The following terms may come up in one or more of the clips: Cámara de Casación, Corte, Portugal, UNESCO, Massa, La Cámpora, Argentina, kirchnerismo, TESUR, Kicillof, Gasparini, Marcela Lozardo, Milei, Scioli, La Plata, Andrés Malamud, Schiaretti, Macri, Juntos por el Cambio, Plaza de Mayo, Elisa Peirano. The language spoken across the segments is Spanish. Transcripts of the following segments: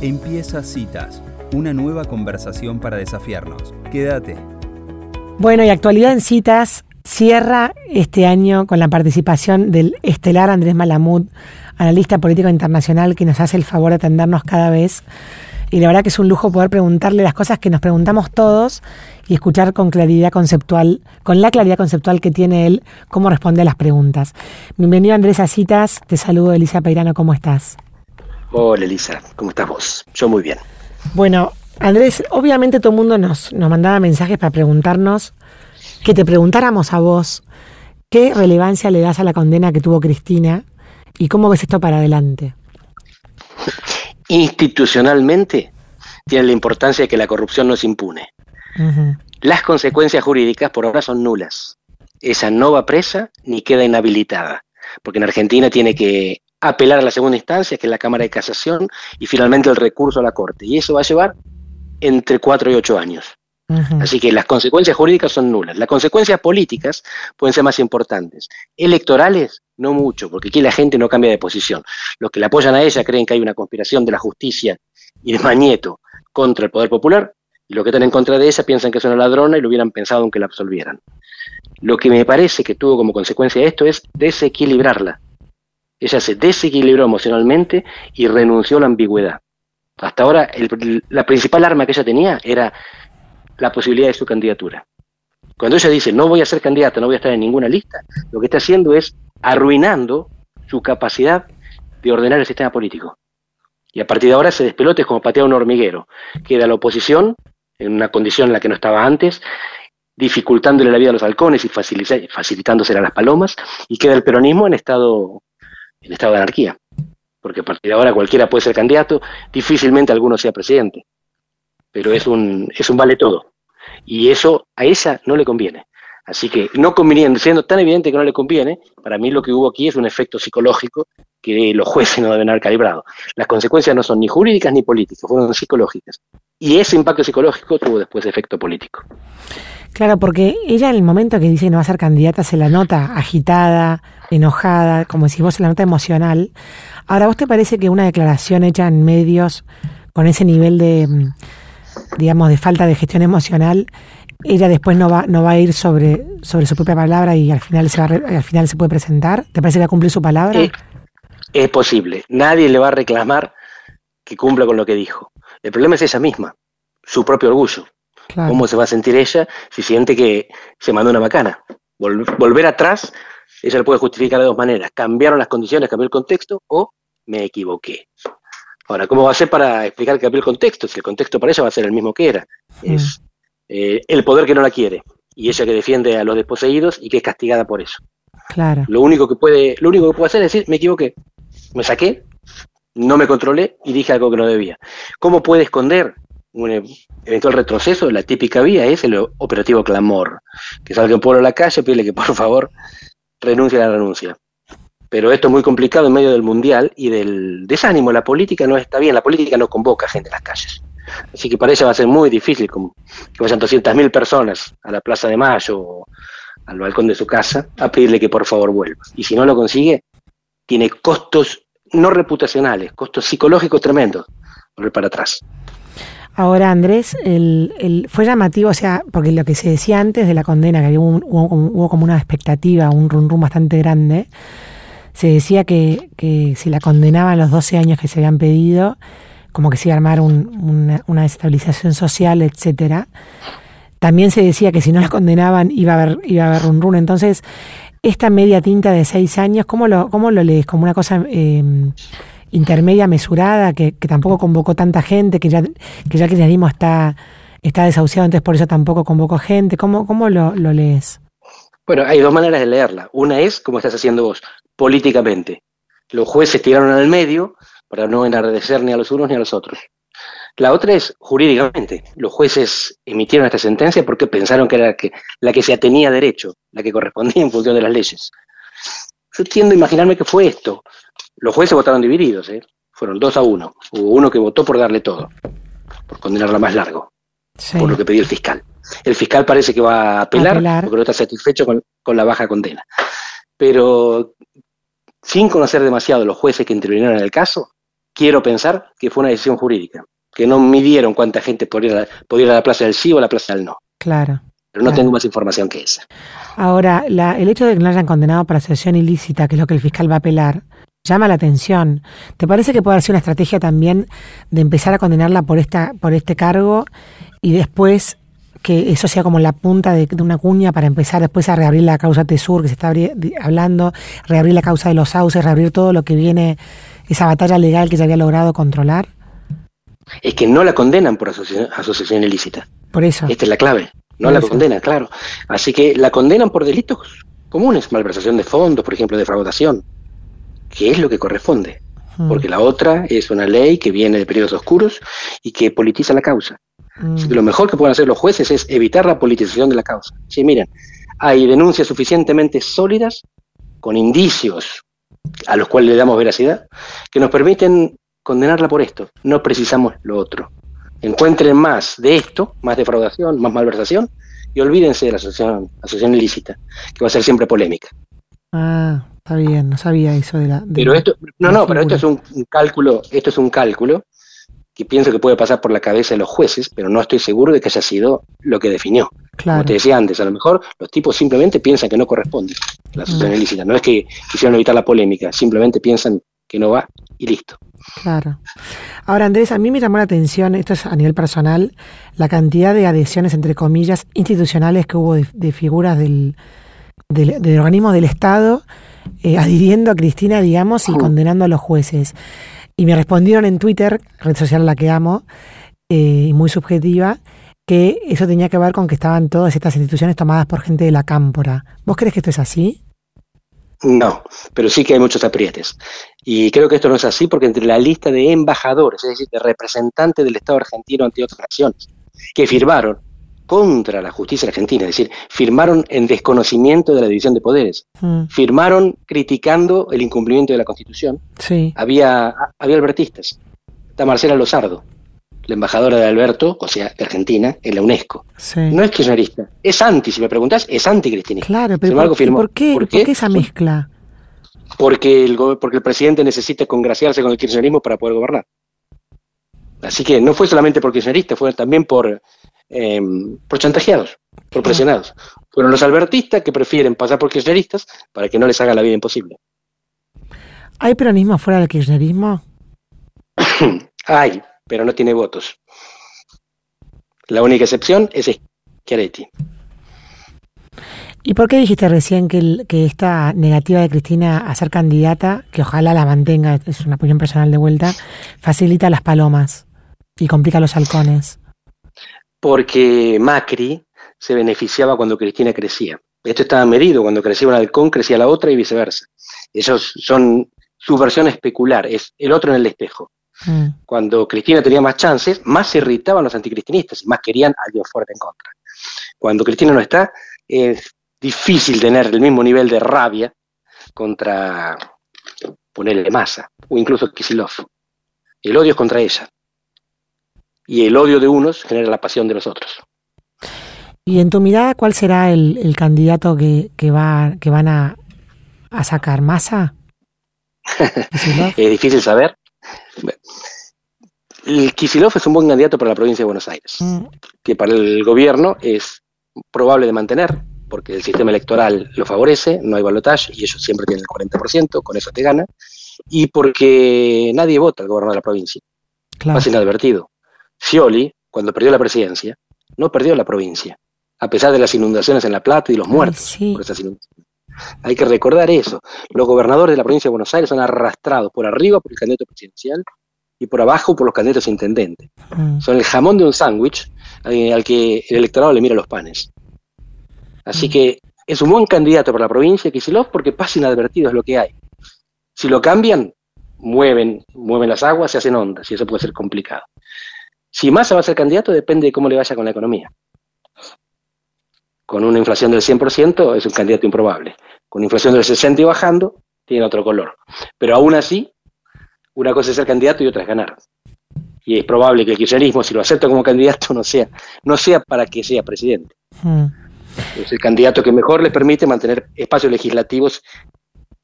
Empieza Citas, una nueva conversación para desafiarnos. Quédate. Bueno, y actualidad en Citas cierra este año con la participación del estelar Andrés Malamud, analista político internacional que nos hace el favor de atendernos cada vez. Y la verdad que es un lujo poder preguntarle las cosas que nos preguntamos todos y escuchar con claridad conceptual, con la claridad conceptual que tiene él, cómo responde a las preguntas. Bienvenido, Andrés, a Citas. Te saludo, Elisa Peirano. ¿Cómo estás? Hola, Elisa. ¿Cómo estás vos? Yo muy bien. Bueno, Andrés, obviamente todo el mundo nos mandaba mensajes para preguntarnos, que te preguntáramos a vos, ¿qué relevancia le das a la condena que tuvo Cristina y cómo ves esto para adelante? Institucionalmente tiene la importancia de que la corrupción no se impune. Uh-huh. Las consecuencias jurídicas por ahora son nulas. Esa no va presa ni queda inhabilitada, porque en Argentina tiene que apelar a la segunda instancia, que es la Cámara de Casación, y finalmente el recurso a la Corte. Y eso va a llevar entre 4 y 8 años. Uh-huh. Así que las consecuencias jurídicas son nulas. Las consecuencias políticas pueden ser más importantes. Electorales, no mucho, porque aquí la gente no cambia de posición. Los que la apoyan a ella creen que hay una conspiración de la justicia y de Mañeto contra el Poder Popular, y los que están en contra de ella piensan que es una ladrona y lo hubieran pensado aunque la absolvieran. Lo que me parece que tuvo como consecuencia esto es desequilibrarla. Ella se desequilibró emocionalmente y renunció a la ambigüedad. Hasta ahora la principal arma que ella tenía era la posibilidad de su candidatura. Cuando ella dice, no voy a ser candidata, no voy a estar en ninguna lista, lo que está haciendo es arruinando su capacidad de ordenar el sistema político. Y a partir de ahora se despelote como patear un hormiguero. Queda la oposición en una condición en la que no estaba antes, dificultándole la vida a los halcones y facilitándosela a las palomas, y queda el peronismo en estado de anarquía. Porque a partir de ahora cualquiera puede ser candidato, difícilmente alguno sea presidente. Pero es un vale todo. Y eso a ella no le conviene. Así que no conveniente, siendo tan evidente que no le conviene, para mí lo que hubo aquí es un efecto psicológico que los jueces no deben haber calibrado. Las consecuencias no son ni jurídicas ni políticas, fueron psicológicas. Y ese impacto psicológico tuvo después efecto político. Claro, porque ella en el momento que dice que no va a ser candidata se la nota agitada, enojada, como decís vos, se la nota emocional. Ahora, ¿vos te parece que una declaración hecha en medios con ese nivel de, digamos, de falta de gestión emocional, ella después no va a ir sobre su propia palabra y al final se puede presentar? ¿Te parece que va a cumplir su palabra? Es posible. Nadie le va a reclamar que cumpla con lo que dijo. El problema es ella misma, su propio orgullo. Claro. ¿Cómo se va a sentir ella si siente que se mandó una macana? Volver atrás, ella lo puede justificar de dos maneras. Cambiaron las condiciones, cambió el contexto, o me equivoqué. Ahora, ¿cómo va a ser para explicar que cambió el contexto? Si el contexto para ella va a ser el mismo que era. Es el poder que no la quiere, y ella que defiende a los desposeídos y que es castigada por eso. Claro. Lo único que puede hacer es decir, me equivoqué, me saqué, no me controlé y dije algo que no debía. ¿Cómo puede esconder un eventual retroceso? La típica vía es el operativo clamor, que salga un pueblo a la calle, pídele que por favor renuncie a la renuncia. Pero esto es muy complicado en medio del mundial y del desánimo. La política no está bien, la política no convoca a gente en las calles. Así que para ella va a ser muy difícil como que vayan 200.000 personas a la Plaza de Mayo o al balcón de su casa a pedirle que por favor vuelva. Y si no lo consigue, tiene costos no reputacionales, costos psicológicos tremendos, volver para atrás. Ahora, Andrés, fue llamativo, o sea, porque lo que se decía antes de la condena, que hubo como una expectativa, un rum bastante grande. Se decía que si la condenaban los 12 años que se habían pedido, como que se iba a armar una desestabilización social, etcétera. También se decía que si no la condenaban iba a haber un run. Entonces, esta media tinta de 6 años, ¿cómo lo lees? ¿Como una cosa intermedia, mesurada, que tampoco convocó tanta gente, que ya el kirchnerismo está desahuciado, entonces por eso tampoco convocó gente? ¿Cómo lo lees? Bueno, hay dos maneras de leerla. Una es, como estás haciendo vos, políticamente. Los jueces tiraron al medio para no enardecer ni a los unos ni a los otros. La otra es jurídicamente. Los jueces emitieron esta sentencia porque pensaron que era la que se atenía a derecho, la que correspondía en función de las leyes. Yo tiendo a imaginarme que fue esto. Los jueces votaron divididos, fueron 2-1. Hubo uno que votó por darle todo, por condenarla más largo, sí, por lo que pedía el fiscal. El fiscal parece que va a apelar. Porque no está satisfecho con la baja condena. Pero sin conocer demasiado los jueces que intervinieron en el caso, quiero pensar que fue una decisión jurídica, que no midieron cuánta gente podía ir a la plaza del sí o a la plaza del no. Claro. Pero no tengo más información que esa. Ahora, el hecho de que no hayan condenado por asociación ilícita, que es lo que el fiscal va a apelar, llama la atención. ¿Te parece que puede haber sido una estrategia también de empezar a condenarla por este cargo y después que eso sea como la punta de una cuña para empezar después a reabrir la causa TESUR que se está hablando, reabrir la causa de los sauces, reabrir todo lo que viene, esa batalla legal que ya había logrado controlar? Es que no la condenan por asociación ilícita. Por eso. Esta es la clave. No la condenan, claro. Así que la condenan por delitos comunes, malversación de fondos, por ejemplo, defraudación, que es lo que corresponde. Porque la otra es una ley que viene de periodos oscuros y que politiza la causa. Así que lo mejor que pueden hacer los jueces es evitar la politización de la causa. Sí, miren, hay denuncias suficientemente sólidas, con indicios a los cuales le damos veracidad, que nos permiten condenarla por esto. No precisamos lo otro. Encuentren más de esto, más defraudación, más malversación, y olvídense de la asociación ilícita, que va a ser siempre polémica. Ah, está bien, no sabía eso de la... Pero esto, pero esto es un cálculo, que pienso que puede pasar por la cabeza de los jueces, pero no estoy seguro de que haya sido lo que definió. Claro. Como te decía antes, a lo mejor los tipos simplemente piensan que no corresponde la asociación ilícita. No es que quisieron evitar la polémica, simplemente piensan que no va y listo. Claro. Ahora, Andrés, a mí me llamó la atención, esto es a nivel personal, la cantidad de adhesiones, entre comillas, institucionales que hubo de figuras del organismo del Estado adhiriendo a Cristina, digamos, y condenando a los jueces. Y me respondieron en Twitter, red social la que amo, muy subjetiva, que eso tenía que ver con que estaban todas estas instituciones tomadas por gente de la cámpora. ¿Vos crees que esto es así? No, pero sí que hay muchos aprietes. Y creo que esto no es así porque entre la lista de embajadores, es decir, de representantes del Estado argentino ante otras naciones, que firmaron contra la justicia argentina, es decir, firmaron en desconocimiento de la división de poderes, firmaron criticando el incumplimiento de la Constitución, sí. Había albertistas. Está Marcela Lozardo, la embajadora de Alberto, o sea, de Argentina, en la UNESCO. Sí. No es kirchnerista, es anti, si me preguntás, es anti-cristinista. Claro, pero ¿por qué esa mezcla? Porque el presidente necesita congraciarse con el kirchnerismo para poder gobernar. Así que no fue solamente por kirchnerista, fue también por chantajeados, por presionados. Fueron los albertistas que prefieren pasar por kirchneristas para que no les haga la vida imposible. ¿Hay peronismo fuera del kirchnerismo? Hay, pero no tiene votos. La única excepción es Schiaretti. ¿Y por qué dijiste recién que esta negativa de Cristina a ser candidata, que ojalá la mantenga, es una opinión personal de vuelta, facilita las palomas y complica los halcones? Porque Macri se beneficiaba cuando Cristina crecía. Esto estaba medido, cuando crecía un halcón crecía la otra y viceversa. Esos son su versión especular, es el otro en el espejo. Cuando Cristina tenía más chances, más se irritaban los anticristinistas y más querían a alguien fuerte en contra. Cuando Cristina no está, es difícil tener el mismo nivel de rabia contra ponerle Massa o incluso Kicillof. El odio es contra ella. Y el odio de unos genera la pasión de los otros. Y en tu mirada, ¿cuál será el candidato que van a sacar? ¿Massa? Es difícil saber. El Kicillof es un buen candidato para la provincia de Buenos Aires, que para el gobierno es probable de mantener, porque el sistema electoral lo favorece, no hay balotaje y ellos siempre tienen el 40%, con eso te gana, y porque nadie vota al gobernador de la provincia. Claro. Pasa inadvertido. Scioli, cuando perdió la presidencia, no perdió la provincia, a pesar de las inundaciones en La Plata y los muertos por esas inundaciones. Hay que recordar eso. Los gobernadores de la provincia de Buenos Aires son arrastrados por arriba por el candidato presidencial y por abajo por los candidatos a intendente. Son el jamón de un sándwich al que el electorado le mira los panes. Así que es un buen candidato para la provincia de Kicillof porque pasa inadvertido, es lo que hay. Si lo cambian, mueven las aguas, se hacen ondas y eso puede ser complicado. Si Massa va a ser candidato, depende de cómo le vaya con la economía. Con una inflación del 100% es un candidato improbable. Con inflación del 60% y bajando, tiene otro color. Pero aún así, una cosa es ser candidato y otra es ganar. Y es probable que el kirchnerismo, si lo acepta como candidato, no sea para que sea presidente. Es el candidato que mejor les permite mantener espacios legislativos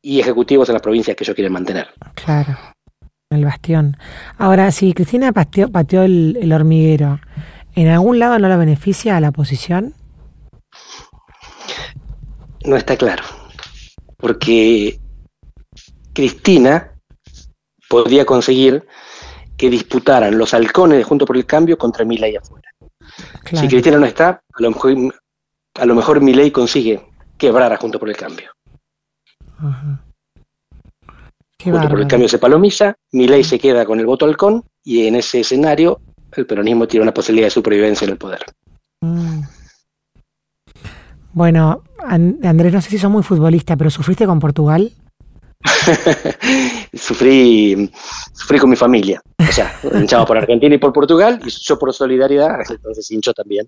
y ejecutivos en las provincias que ellos quieren mantener. Claro. el bastión. Ahora, si Cristina pateó el hormiguero, ¿en algún lado no la beneficia a la oposición? No está claro, porque Cristina podría conseguir que disputaran los halcones de Juntos por el Cambio contra Milei afuera. Claro. Si Cristina no está, a lo mejor Milei consigue quebrar a Juntos por el Cambio. Ajá. Juntos por el Cambio se palomiza, Milei se queda con el voto halcón, y en ese escenario el peronismo tiene una posibilidad de supervivencia en el poder. Mm. Bueno, Andrés, no sé si sos muy futbolista, pero ¿sufriste con Portugal? Sufrí con mi familia. O sea, hinchamos por Argentina y por Portugal, y yo por solidaridad, entonces hincho también.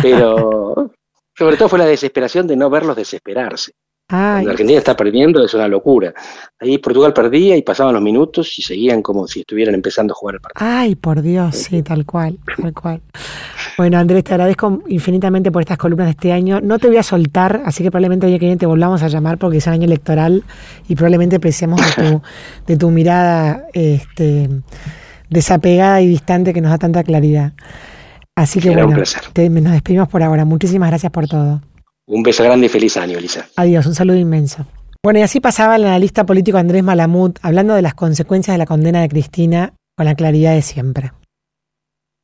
Pero sobre todo fue la desesperación de no verlos desesperarse. Cuando Argentina está perdiendo es una locura. Ahí Portugal perdía y pasaban los minutos y seguían como si estuvieran empezando a jugar el partido. Ay, por Dios, sí, tal cual. Bueno, Andrés, te agradezco infinitamente por estas columnas de este año. No te voy a soltar, así que probablemente el día que viene te volvamos a llamar porque es un año electoral y probablemente apreciamos de tu mirada desapegada y distante que nos da tanta claridad. Así que era bueno, nos despedimos por ahora. Muchísimas gracias por todo. Un beso grande y feliz año, Elisa. Adiós, un saludo inmenso. Bueno, y así pasaba el analista político Andrés Malamud hablando de las consecuencias de la condena de Cristina con la claridad de siempre.